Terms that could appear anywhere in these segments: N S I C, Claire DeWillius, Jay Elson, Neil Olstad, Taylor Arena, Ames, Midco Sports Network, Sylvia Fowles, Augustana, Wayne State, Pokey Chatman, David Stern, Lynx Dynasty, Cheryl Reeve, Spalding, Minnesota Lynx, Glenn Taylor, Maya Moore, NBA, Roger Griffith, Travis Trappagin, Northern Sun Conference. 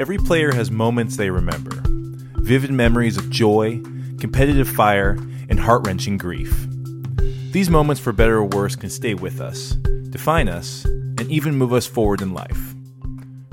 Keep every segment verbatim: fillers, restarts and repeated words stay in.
Every player has moments they remember. Vivid memories of joy, competitive fire, and heart-wrenching grief. These moments, for better or worse, can stay with us, define us, and even move us forward in life.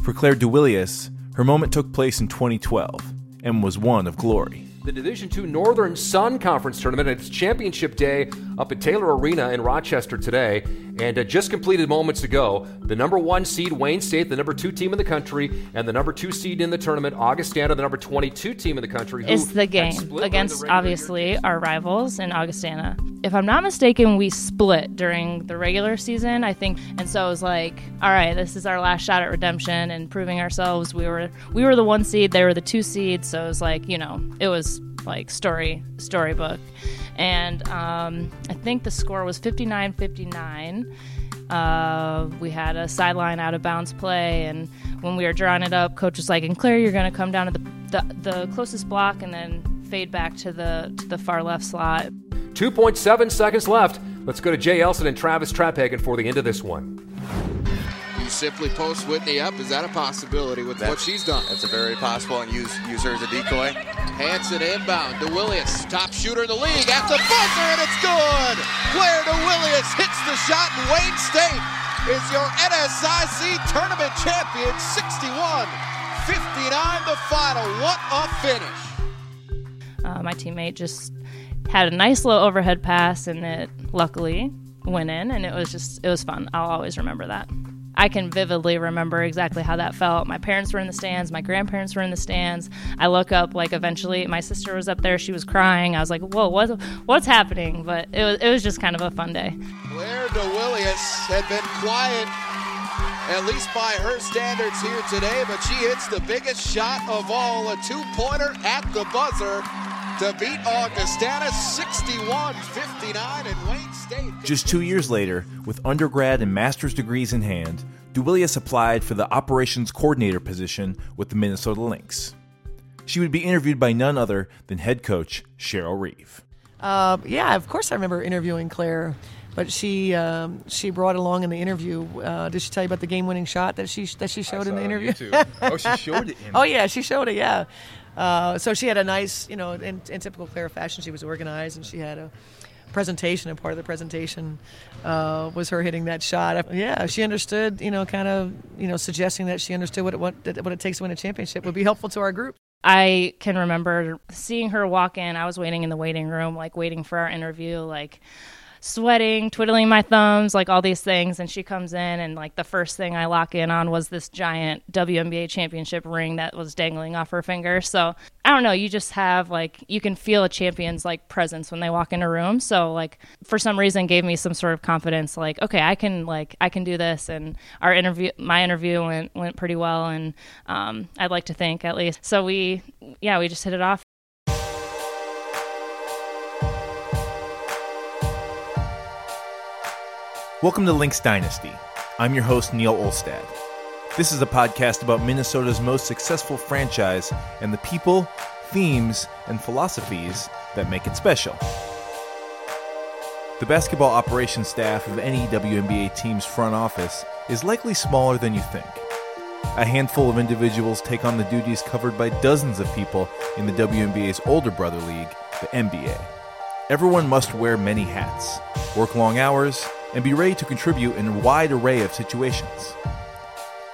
For Claire DeWillius, her moment took place in twenty twelve and was one of glory. The Division two Northern Sun Conference Tournament, it's championship day up at Taylor Arena in Rochester today, and uh, just completed moments ago. The number one seed, Wayne State, the number two team in the country, and the number two seed in the tournament, Augustana, the number twenty-two team in the country. Who it's the game against, the obviously, year. Our rivals in Augustana. If I'm not mistaken, we split during the regular season, I think, and so it was like, all right, this is our last shot at redemption and proving ourselves. We were we were the one seed, they were the two seed, so it was like, you know, it was like story storybook, and um, I think the score was fifty-nine fifty-nine. Uh, we had a sideline out of bounds play, and when we were drawing it up, coach was like, and Claire, you're going to come down to the, the the closest block and then fade back to the to the far left slot. two point seven seconds left. Let's go to Jay Elson and Travis Trappagin for the end of this one. You simply post Whitney up. Is that a possibility with that's, what she's done? That's a very possible, and use, use her as a decoy. Hanson inbound. DeWillius, top shooter in the league, at the buzzer, and it's good! Claire DeWillius hits the shot, and Wayne State is your N S I C tournament champion, sixty-one fifty-nine the final. What a finish! Uh, my teammate just had a nice low overhead pass, and it luckily went in, and it was just, it was fun. I'll always remember that. I can vividly remember exactly how that felt. My parents were in the stands. My grandparents were in the stands. I look up, like, eventually my sister was up there. She was crying. I was like, whoa, what, what's happening? But it was, it was just kind of a fun day. Claire DeWillius had been quiet, at least by her standards here today, but she hits the biggest shot of all, a two-pointer at the buzzer to beat Augustana sixty-one fifty-nine and Wayne State. Just two years later, with undergrad and master's degrees in hand, DeWillius applied for the operations coordinator position with the Minnesota Lynx. She would be interviewed by none other than head coach Cheryl Reeve. Uh, yeah, of course I remember interviewing Claire, but she um, she brought along in the interview. Uh, did she tell you about the game-winning shot that she that she showed in the interview? Oh, she showed it. In oh, yeah, she showed it, yeah. Uh, so she had a nice, you know, in, in typical Claire fashion, she was organized, and she had a presentation, and part of the presentation uh, was her hitting that shot. Yeah, she understood, you know, kind of, you know, suggesting that she understood what it, what, what it takes to win a championship would be helpful to our group. I can remember seeing her walk in. I was waiting in the waiting room, like waiting for our interview, like sweating, twiddling my thumbs, like all these things. And she comes in, and like the first thing I lock in on was this giant W N B A championship ring that was dangling off her finger. So I don't know, you just have like, you can feel a champion's like presence when they walk in a room. So like for some reason gave me some sort of confidence, like, okay, I can like, I can do this. And our interview, my interview went, went pretty well. And um, I'd like to think at least. So we, yeah, we just hit it off. Welcome to Lynx Dynasty. I'm your host, Neil Olstad. This is a podcast about Minnesota's most successful franchise and the people, themes, and philosophies that make it special. The basketball operations staff of any W N B A team's front office is likely smaller than you think. A handful of individuals take on the duties covered by dozens of people in the W N B A's older brother league, the N B A. Everyone must wear many hats, work long hours, and be ready to contribute in a wide array of situations.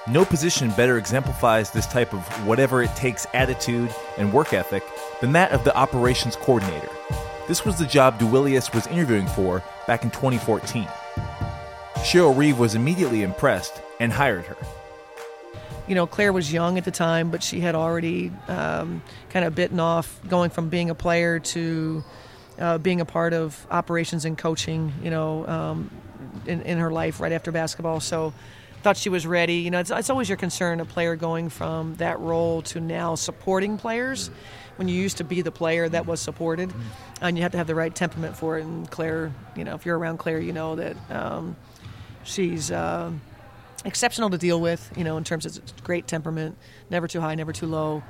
No position better exemplifies this type of whatever-it-takes attitude and work ethic than that of the operations coordinator. This was the job DeWillius was interviewing for back in twenty fourteen. Cheryl Reeve was immediately impressed and hired her. You know, Claire was young at the time, but she had already um, kind of bitten off going from being a player to Uh, being a part of operations and coaching, you know, um, in, in her life right after basketball. So thought she was ready. You know, it's, it's always your concern, a player going from that role to now supporting players. When you used to be the player that was supported, and you have to have the right temperament for it. And Claire, you know, if you're around Claire, you know that um, she's uh, exceptional to deal with, you know, in terms of great temperament, never too high, never too low.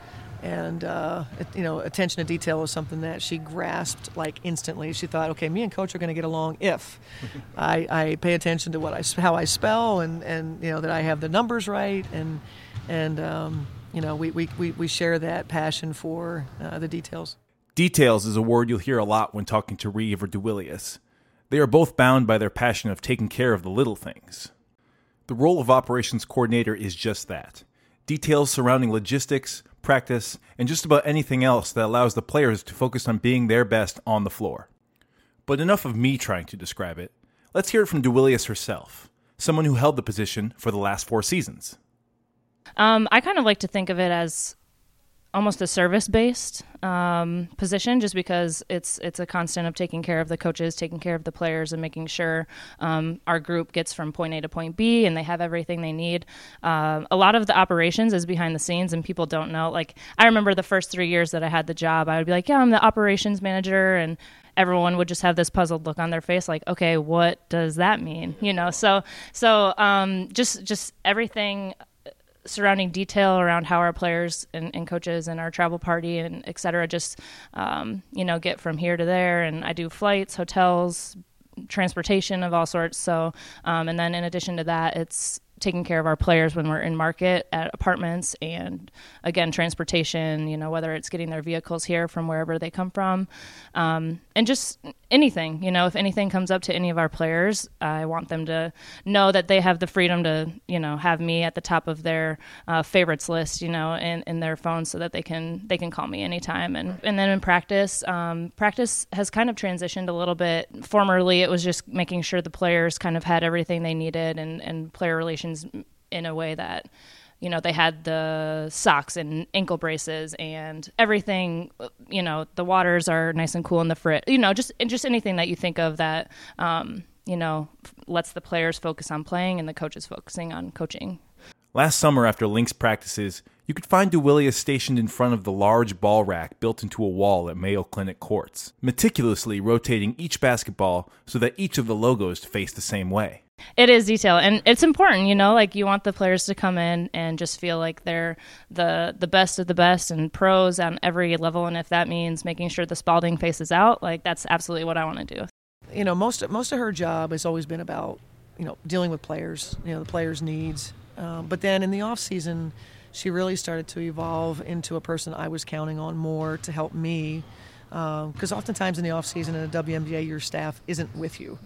And, uh, you know, attention to detail was something that she grasped, like, instantly. She thought, okay, me and Coach are going to get along if I, I pay attention to what I, how I spell and, and, you know, that I have the numbers right and, and um, you know, we, we, we, we share that passion for uh, the details. Details is a word you'll hear a lot when talking to Reeve or DeWillius. They are both bound by their passion of taking care of the little things. The role of operations coordinator is just that. Details surrounding logistics, practice, and just about anything else that allows the players to focus on being their best on the floor. But enough of me trying to describe it. Let's hear it from DeWillius herself, someone who held the position for the last four seasons. Um, I kind of like to think of it as almost a service-based um, position, just because it's it's a constant of taking care of the coaches, taking care of the players, and making sure um, our group gets from point A to point B and they have everything they need. Uh, a lot of the operations is behind the scenes, and people don't know. Like, I remember the first three years that I had the job, I would be like, yeah, I'm the operations manager, and everyone would just have this puzzled look on their face like, okay, what does that mean? You know, so so um, just just everything surrounding detail around how our players and, and coaches and our travel party and et cetera, just, um, you know, get from here to there. And I do flights, hotels, transportation of all sorts. So, um, and then in addition to that, it's taking care of our players when we're in market at apartments and, again, transportation, you know, whether it's getting their vehicles here from wherever they come from, um, and just anything, you know, if anything comes up to any of our players, I want them to know that they have the freedom to, you know, have me at the top of their uh, favorites list, you know, in, in their phone so that they can they can call me anytime. And, and then in practice, um, practice has kind of transitioned a little bit. Formerly, it was just making sure the players kind of had everything they needed and, and player relations in a way that, you know, they had the socks and ankle braces and everything, you know, the waters are nice and cool in the fridge, you know, just just anything that you think of that, um, you know, lets the players focus on playing and the coaches focusing on coaching. Last summer after Lynx practices, you could find DeWillius stationed in front of the large ball rack built into a wall at Mayo Clinic Courts, meticulously rotating each basketball so that each of the logos face the same way. It is detail, and it's important, you know, like you want the players to come in and just feel like they're the the best of the best and pros on every level, and if that means making sure the Spalding faces out, like that's absolutely what I want to do. You know, most, most of her job has always been about, you know, dealing with players, you know, the players' needs, um, but then in the off season, she really started to evolve into a person I was counting on more to help me, because um, oftentimes in the off season in a W N B A, your staff isn't with you.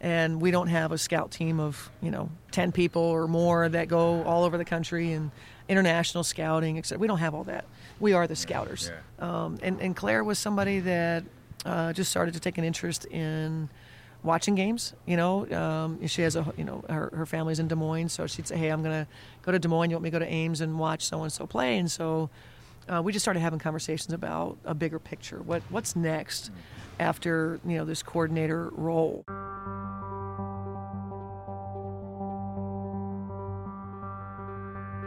And we don't have a scout team of, you know, ten people or more that go all over the country and international scouting, et cetera. We don't have all that. We are the scouters. Yeah, yeah. Um, and, and Claire was somebody that uh, just started to take an interest in watching games. You know, um, she has a, you know, her, her family's in Des Moines, so she'd say, hey, I'm going to go to Des Moines. You want me to go to Ames and watch so-and-so play? And so uh, we just started having conversations about a bigger picture. What What's next after, you know, this coordinator role?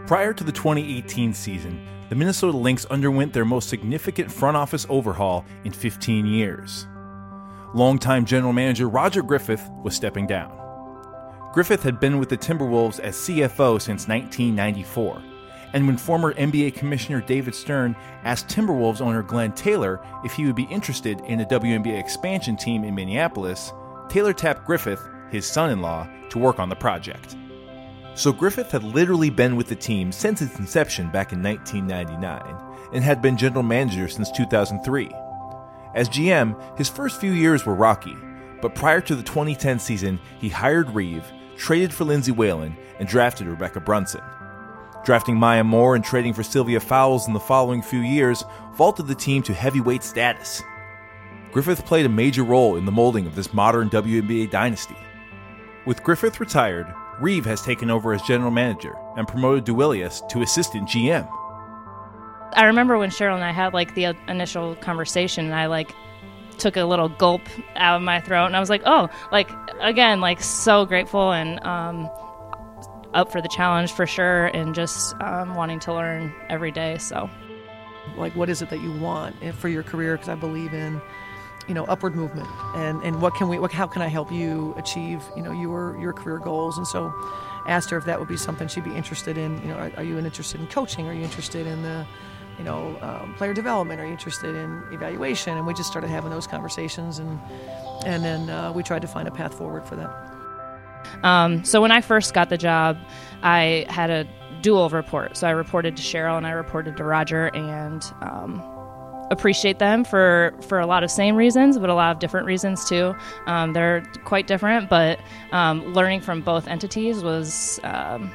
Prior to the twenty eighteen season, the Minnesota Lynx underwent their most significant front office overhaul in fifteen years. Longtime general manager Roger Griffith was stepping down. Griffith had been with the Timberwolves as C F O since nineteen ninety-four, and when former N B A commissioner David Stern asked Timberwolves owner Glenn Taylor if he would be interested in a W N B A expansion team in Minneapolis, Taylor tapped Griffith, his son-in-law, to work on the project. So Griffith had literally been with the team since its inception back in nineteen ninety-nine and had been general manager since two thousand three. As G M, his first few years were rocky, but prior to the twenty ten season, he hired Reeve, traded for Lindsey Whalen, and drafted Rebecca Brunson. Drafting Maya Moore and trading for Sylvia Fowles in the following few years vaulted the team to heavyweight status. Griffith played a major role in the molding of this modern W N B A dynasty. With Griffith retired, Reeve has taken over as general manager and promoted DeWillius to assistant G M. I remember when Cheryl and I had like the initial conversation, and I like took a little gulp out of my throat, and I was like, oh, like again, like so grateful and um, up for the challenge for sure, and just um, wanting to learn every day. So, like, what is it that you want for your career? Because I believe in, you know, upward movement, and, and what can we, what, how can I help you achieve, you know, your your career goals? And so asked her if that would be something she'd be interested in. You know, are, are you interested in coaching? Are you interested in the, you know, um, player development? Are you interested in evaluation? And we just started having those conversations, and and then uh, we tried to find a path forward for that. Um, so when I first got the job, I had a dual report. So I reported to Cheryl and I reported to Roger, and um, appreciate them for, for a lot of same reasons, but a lot of different reasons too. Um, they're quite different, but um, learning from both entities was, um,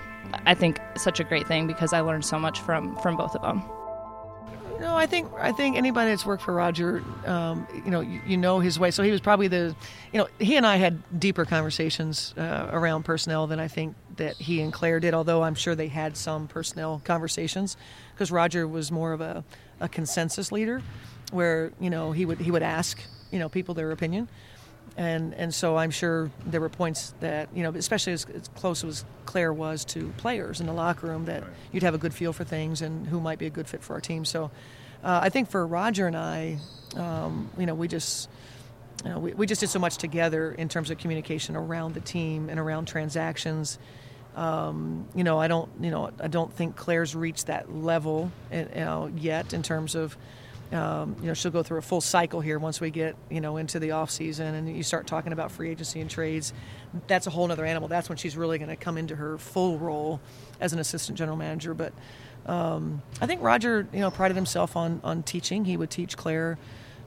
I think, such a great thing, because I learned so much from, from both of them. No, I think I think anybody that's worked for Roger, um, you know, you, you know his way. So he was probably the, you know, he and I had deeper conversations uh, around personnel than I think that he and Claire did, although I'm sure they had some personnel conversations, because Roger was more of a, a consensus leader, where, you know, he would he would ask, you know, people their opinion. And and so I'm sure there were points that, you know, especially as, as close as Claire was to players in the locker room, that you'd have a good feel for things and who might be a good fit for our team. So uh, I think for Roger and I, um, you know, we just you know, we, we just did so much together in terms of communication around the team and around transactions. Um, you know, I don't you know I don't think Claire's reached that level, you know, yet in terms of. Um, you know, she'll go through a full cycle here once we get, you know, into the off season and you start talking about free agency and trades. That's a whole other animal. That's when she's really going to come into her full role as an assistant general manager. But um, I think Roger, you know, prided himself on, on teaching. He would teach Claire,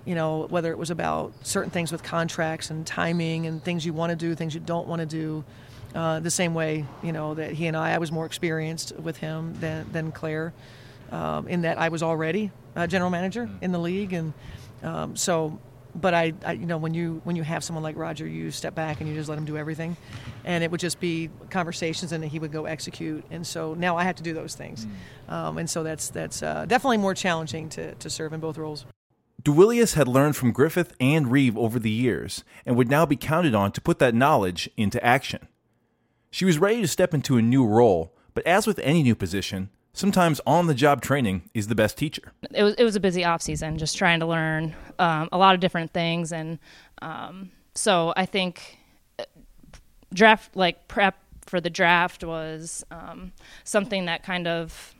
you know, whether it was about certain things with contracts and timing and things you want to do, things you don't want to do. Uh, the same way, you know, that he and I, I was more experienced with him than, than Claire. Um, in that I was already a general manager in the league, and um, so, but I, I, you know, when you when you have someone like Roger, you step back and you just let him do everything, and it would just be conversations, and he would go execute, and so now I have to do those things, mm. um, and so that's that's uh, definitely more challenging to to serve in both roles. DeWillius had learned from Griffith and Reeve over the years, and would now be counted on to put that knowledge into action. She was ready to step into a new role, but as with any new position, sometimes on-the-job training is the best teacher. It was it was a busy off-season, just trying to learn um, a lot of different things, and um, so I think draft, like prep for the draft, was um, something that kind of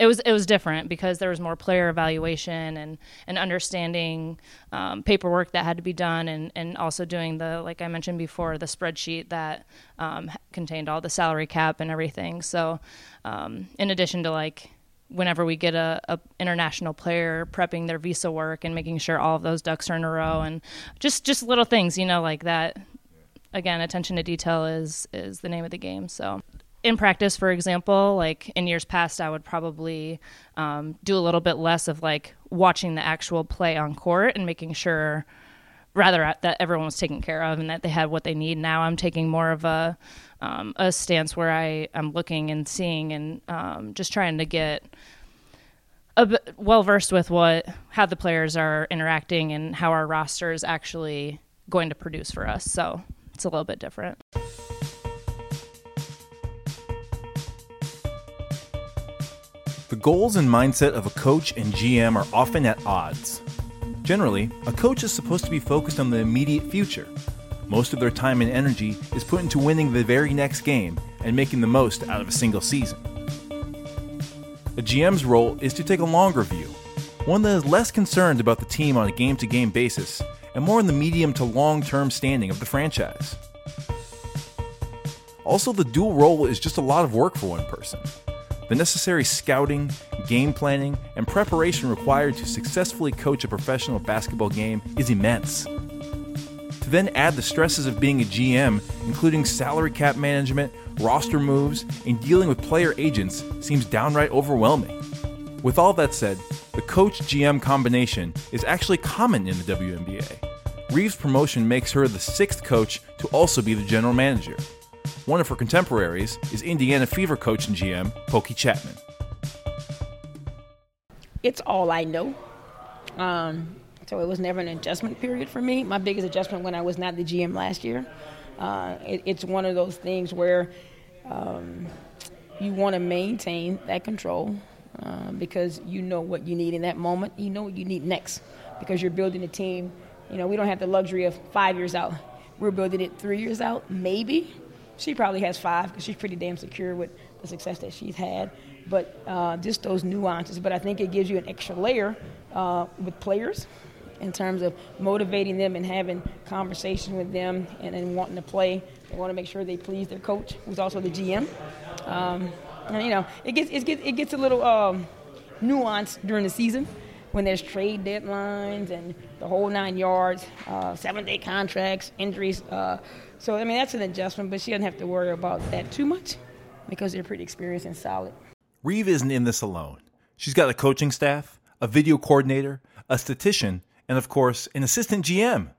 it was it was different, because there was more player evaluation and and understanding um, paperwork that had to be done, and and also doing the, like I mentioned before, the spreadsheet that um, contained all the salary cap and everything. So. Um, in addition to, like, whenever we get a, a international player, prepping their visa work and making sure all of those ducks are in a row, and just, just little things, you know, like that. Again, attention to detail is, is the name of the game. So in practice, for example, like in years past, I would probably um, do a little bit less of, like, watching the actual play on court and making sure rather that everyone was taken care of and that they had what they need. Now I'm taking more of a Um, a stance where I am looking and seeing and um, just trying to get a bit well versed with what how the players are interacting and how our roster is actually going to produce for us. So it's a little bit different. The goals and mindset of a coach and G M are often at odds. Generally, a coach is supposed to be focused on the immediate future. Most of their time and energy is put into winning the very next game and making the most out of a single season. A G M's role is to take a longer view, one that is less concerned about the team on a game-to-game basis and more in the medium to long-term standing of the franchise. Also, the dual role is just a lot of work for one person. The necessary scouting, game planning, and preparation required to successfully coach a professional basketball game is immense. To then add the stresses of being a G M, including salary cap management, roster moves, and dealing with player agents, seems downright overwhelming. With all that said, the coach-G M combination is actually common in the W N B A. Reeve's promotion makes her the sixth coach to also be the general manager. One of her contemporaries is Indiana Fever coach and G M, Pokey Chatman. It's all I know. Um... So it was never an adjustment period for me. My biggest adjustment when I was not the G M last year, uh, it, it's one of those things where um, you want to maintain that control uh, because you know what you need in that moment. You know what you need next because you're building a team. You know, we don't have the luxury of five years out. We're building it three years out, maybe. She probably has five because she's pretty damn secure with the success that she's had. But uh, just those nuances. But I think it gives you an extra layer uh, with players, in terms of motivating them and having conversation with them and then wanting to play. They want to make sure they please their coach, who's also the G M. Um, And, you know, it gets it gets it gets a little um, nuanced during the season when there's trade deadlines and the whole nine yards, uh, seven-day contracts, injuries. Uh, so I mean, that's an adjustment, but she doesn't have to worry about that too much because they're pretty experienced and solid. Reeve isn't in this alone. She's got a coaching staff, a video coordinator, a statistician, and of course, an assistant G M.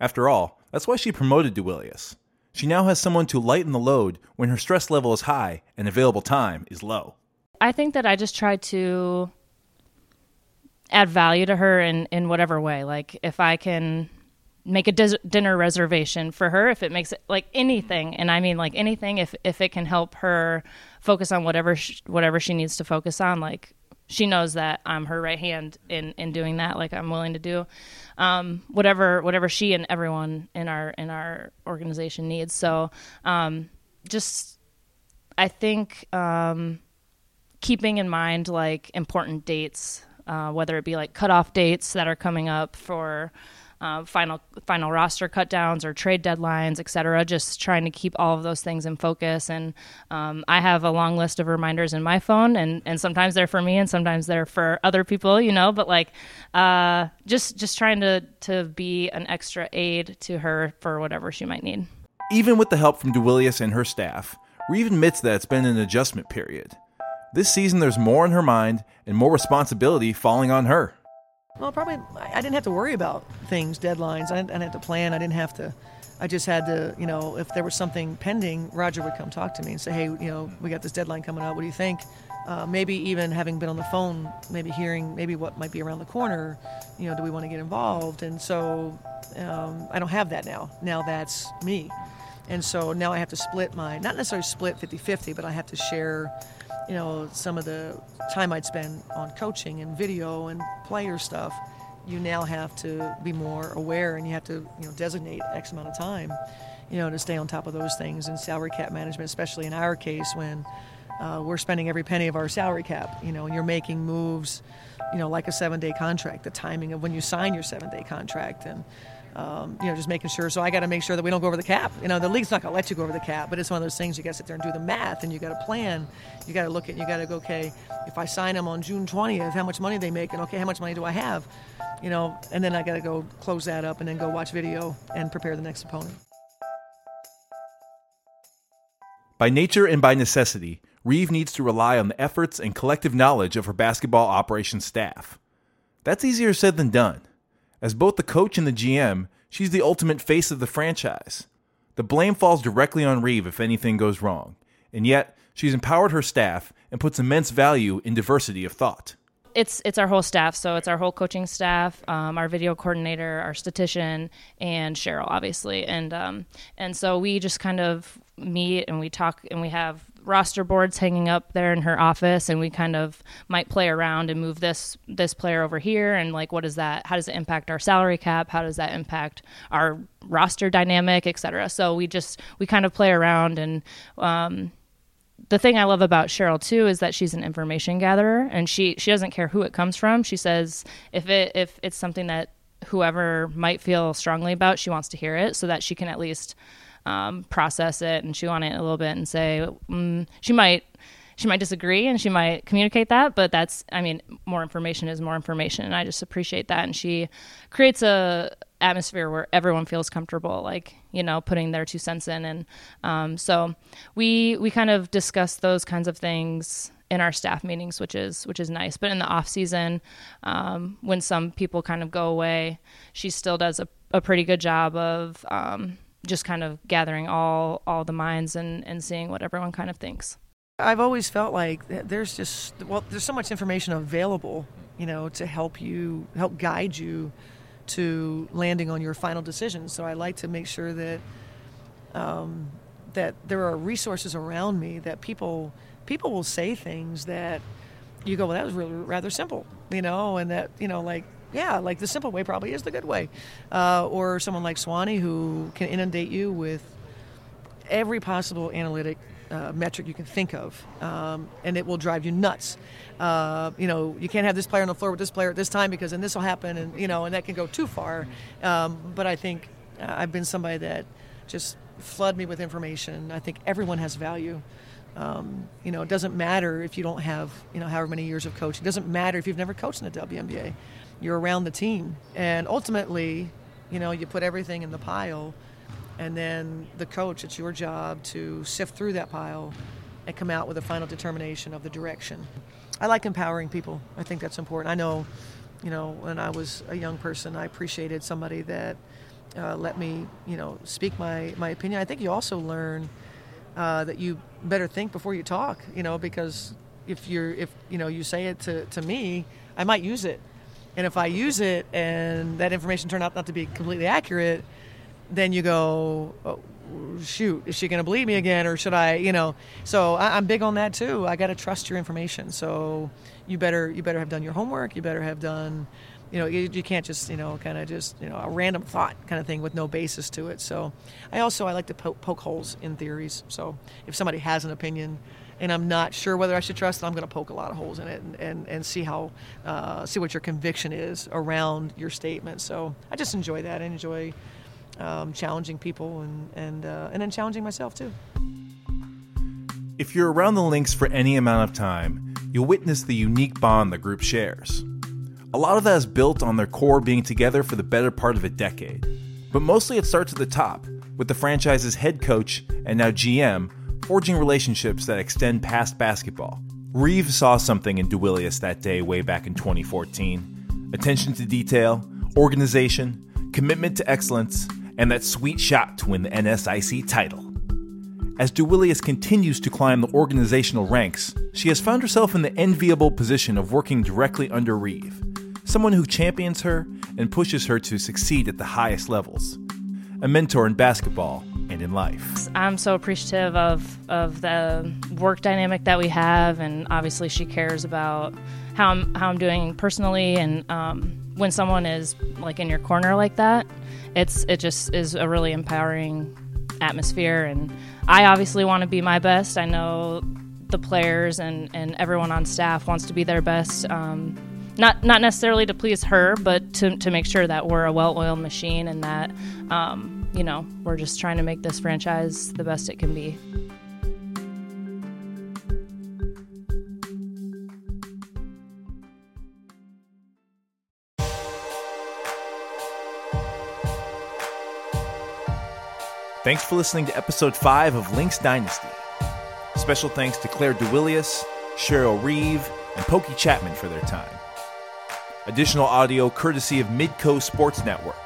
After all, that's why she promoted DeWillius. She now has someone to lighten the load when her stress level is high and available time is low. I think that I just try to add value to her in, in whatever way. Like if I can make a dis- dinner reservation for her, if it makes it like anything, and I mean like anything, if, if it can help her focus on whatever she, whatever she needs to focus on, like she knows that I'm her right hand in, in doing that. Like I'm willing to do um, whatever whatever she and everyone in our in our organization needs. So um, just I think um, keeping in mind like important dates, uh, whether it be like cutoff dates that are coming up for uh, final final roster cutdowns or trade deadlines, et cetera. Just trying to keep all of those things in focus. And um, I have a long list of reminders in my phone, and, and sometimes they're for me and sometimes they're for other people, you know, but like uh, just just trying to, to be an extra aid to her for whatever she might need. Even with the help from DeWillius and her staff, Reeve admits that it's been an adjustment period. This season, there's more on her mind and more responsibility falling on her. Well, probably I didn't have to worry about things, deadlines. I didn't, I didn't have to plan. I didn't have to. I just had to, you know, if there was something pending, Roger would come talk to me and say, hey, you know, we got this deadline coming up. What do you think? Uh, maybe even having been on the phone, maybe hearing maybe what might be around the corner, you know, do we want to get involved? And so um, I don't have that now. Now that's me. And so now I have to split my, not necessarily split fifty-fifty, but I have to share, you know, some of the time I'd spend on coaching and video and player stuff. You now have to be more aware, and you have to, you know, designate X amount of time, you know, to stay on top of those things. And salary cap management, especially in our case, when uh, we're spending every penny of our salary cap, you know, and you're making moves, you know, like a seven-day contract, the timing of when you sign your seven-day contract, and Um, you know, just making sure. So I got to make sure that we don't go over the cap. You know, the league's not going to let you go over the cap, but it's one of those things you got to sit there and do the math, and you got to plan. You got to look at, you got to go, okay, if I sign them on June twentieth, how much money they make, and okay, how much money do I have? You know, and then I got to go close that up and then go watch video and prepare the next opponent. By nature and by necessity, Reeve needs to rely on the efforts and collective knowledge of her basketball operations staff. That's easier said than done. As both the coach and the G M, she's the ultimate face of the franchise. The blame falls directly on Reeve if anything goes wrong. And yet, she's empowered her staff and puts immense value in diversity of thought. It's it's our whole staff. So it's our whole coaching staff, um, our video coordinator, our statistician, and Cheryl, obviously. And um, and so we just kind of meet and we talk, and we have roster boards hanging up there in her office, and we kind of might play around and move this this player over here, and like, what is that, how does it impact our salary cap, how does that impact our roster dynamic, etc. So we just we kind of play around. And um the thing I love about Cheryl too is that she's an information gatherer, and she she doesn't care who it comes from. She says if it if it's something that whoever might feel strongly about, she wants to hear it so that she can at least Um, process it and chew on it a little bit and say, mm, she might she might disagree and she might communicate that, but that's, I mean, more information is more information, and I just appreciate that. And she creates a atmosphere where everyone feels comfortable, like, you know, putting their two cents in. And um, so we we kind of discuss those kinds of things in our staff meetings, which is which is nice. But in the off season, um, when some people kind of go away, she still does a, a pretty good job of um just kind of gathering all, all the minds and, and seeing what everyone kind of thinks. I've always felt like there's just, well, there's so much information available, you know, to help you, help guide you to landing on your final decision. So I like to make sure that, um, that there are resources around me, that people, people will say things that you go, well, that was really rather simple, you know, and that, you know, like, yeah, like the simple way probably is the good way. Uh, or someone like Swanee, who can inundate you with every possible analytic uh, metric you can think of, um, and it will drive you nuts. Uh, you know, you can't have this player on the floor with this player at this time because then this will happen, and, you know, and that can go too far. Um, but I think I've been somebody that just flood me with information. I think everyone has value. Um, you know, it doesn't matter if you don't have, you know, however many years of coaching. It doesn't matter if you've never coached in the W N B A. You're around the team. And ultimately, you know, you put everything in the pile, and then the coach, it's your job to sift through that pile and come out with a final determination of the direction. I like empowering people. I think that's important. I know, you know, when I was a young person, I appreciated somebody that uh, let me, you know, speak my, my opinion. I think you also learn uh, that you better think before you talk, you know, because if you're, if, you know, you say it to, to me, I might use it. And if I use it and that information turned out not to be completely accurate, then you go, oh, shoot, is she going to believe me again, or should I, you know? So I, I'm big on that too. I got to trust your information. So you better you better have done your homework. You better have done, you know, you, you can't just, you know, kind of just, you know, a random thought kind of thing with no basis to it. So I also, I like to poke, poke holes in theories. So if somebody has an opinion and I'm not sure whether I should trust it, I'm going to poke a lot of holes in it and, and, and see how, uh, see what your conviction is around your statement. So I just enjoy that. I enjoy Um, challenging people and and uh, and then challenging myself too. If you're around the Lynx for any amount of time, you'll witness the unique bond the group shares. A lot of that is built on their core being together for the better part of a decade, but mostly it starts at the top with the franchise's head coach and now G M forging relationships that extend past basketball. Reeve saw something in DeWillius that day way back in twenty fourteen: attention to detail, organization, commitment to excellence, and that sweet shot to win the N S I C title. As DeWillius continues to climb the organizational ranks, she has found herself in the enviable position of working directly under Reeve, someone who champions her and pushes her to succeed at the highest levels, a mentor in basketball and in life. I'm so appreciative of, of the work dynamic that we have, and obviously she cares about how I'm, how I'm doing personally, and um, when someone is like in your corner like that, It's it just is a really empowering atmosphere, and I obviously want to be my best. I know the players and, and everyone on staff wants to be their best, um, not not necessarily to please her, but to, to make sure that we're a well-oiled machine and that, um, you know, we're just trying to make this franchise the best it can be. Thanks for listening to Episode five of Lynx Dynasty. Special thanks to Claire DeWillius, Cheryl Reeve, and Pokey Chatman for their time. Additional audio courtesy of Midco Sports Network.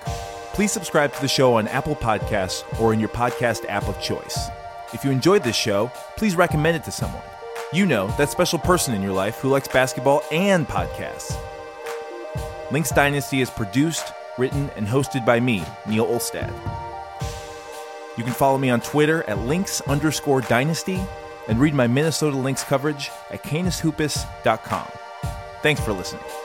Please subscribe to the show on Apple Podcasts or in your podcast app of choice. If you enjoyed this show, please recommend it to someone. You know, that special person in your life who likes basketball and podcasts. Lynx Dynasty is produced, written, and hosted by me, Neil Olstad. You can follow me on Twitter at Lynx underscore Dynasty and read my Minnesota Lynx coverage at canis hoopus dot com. Thanks for listening.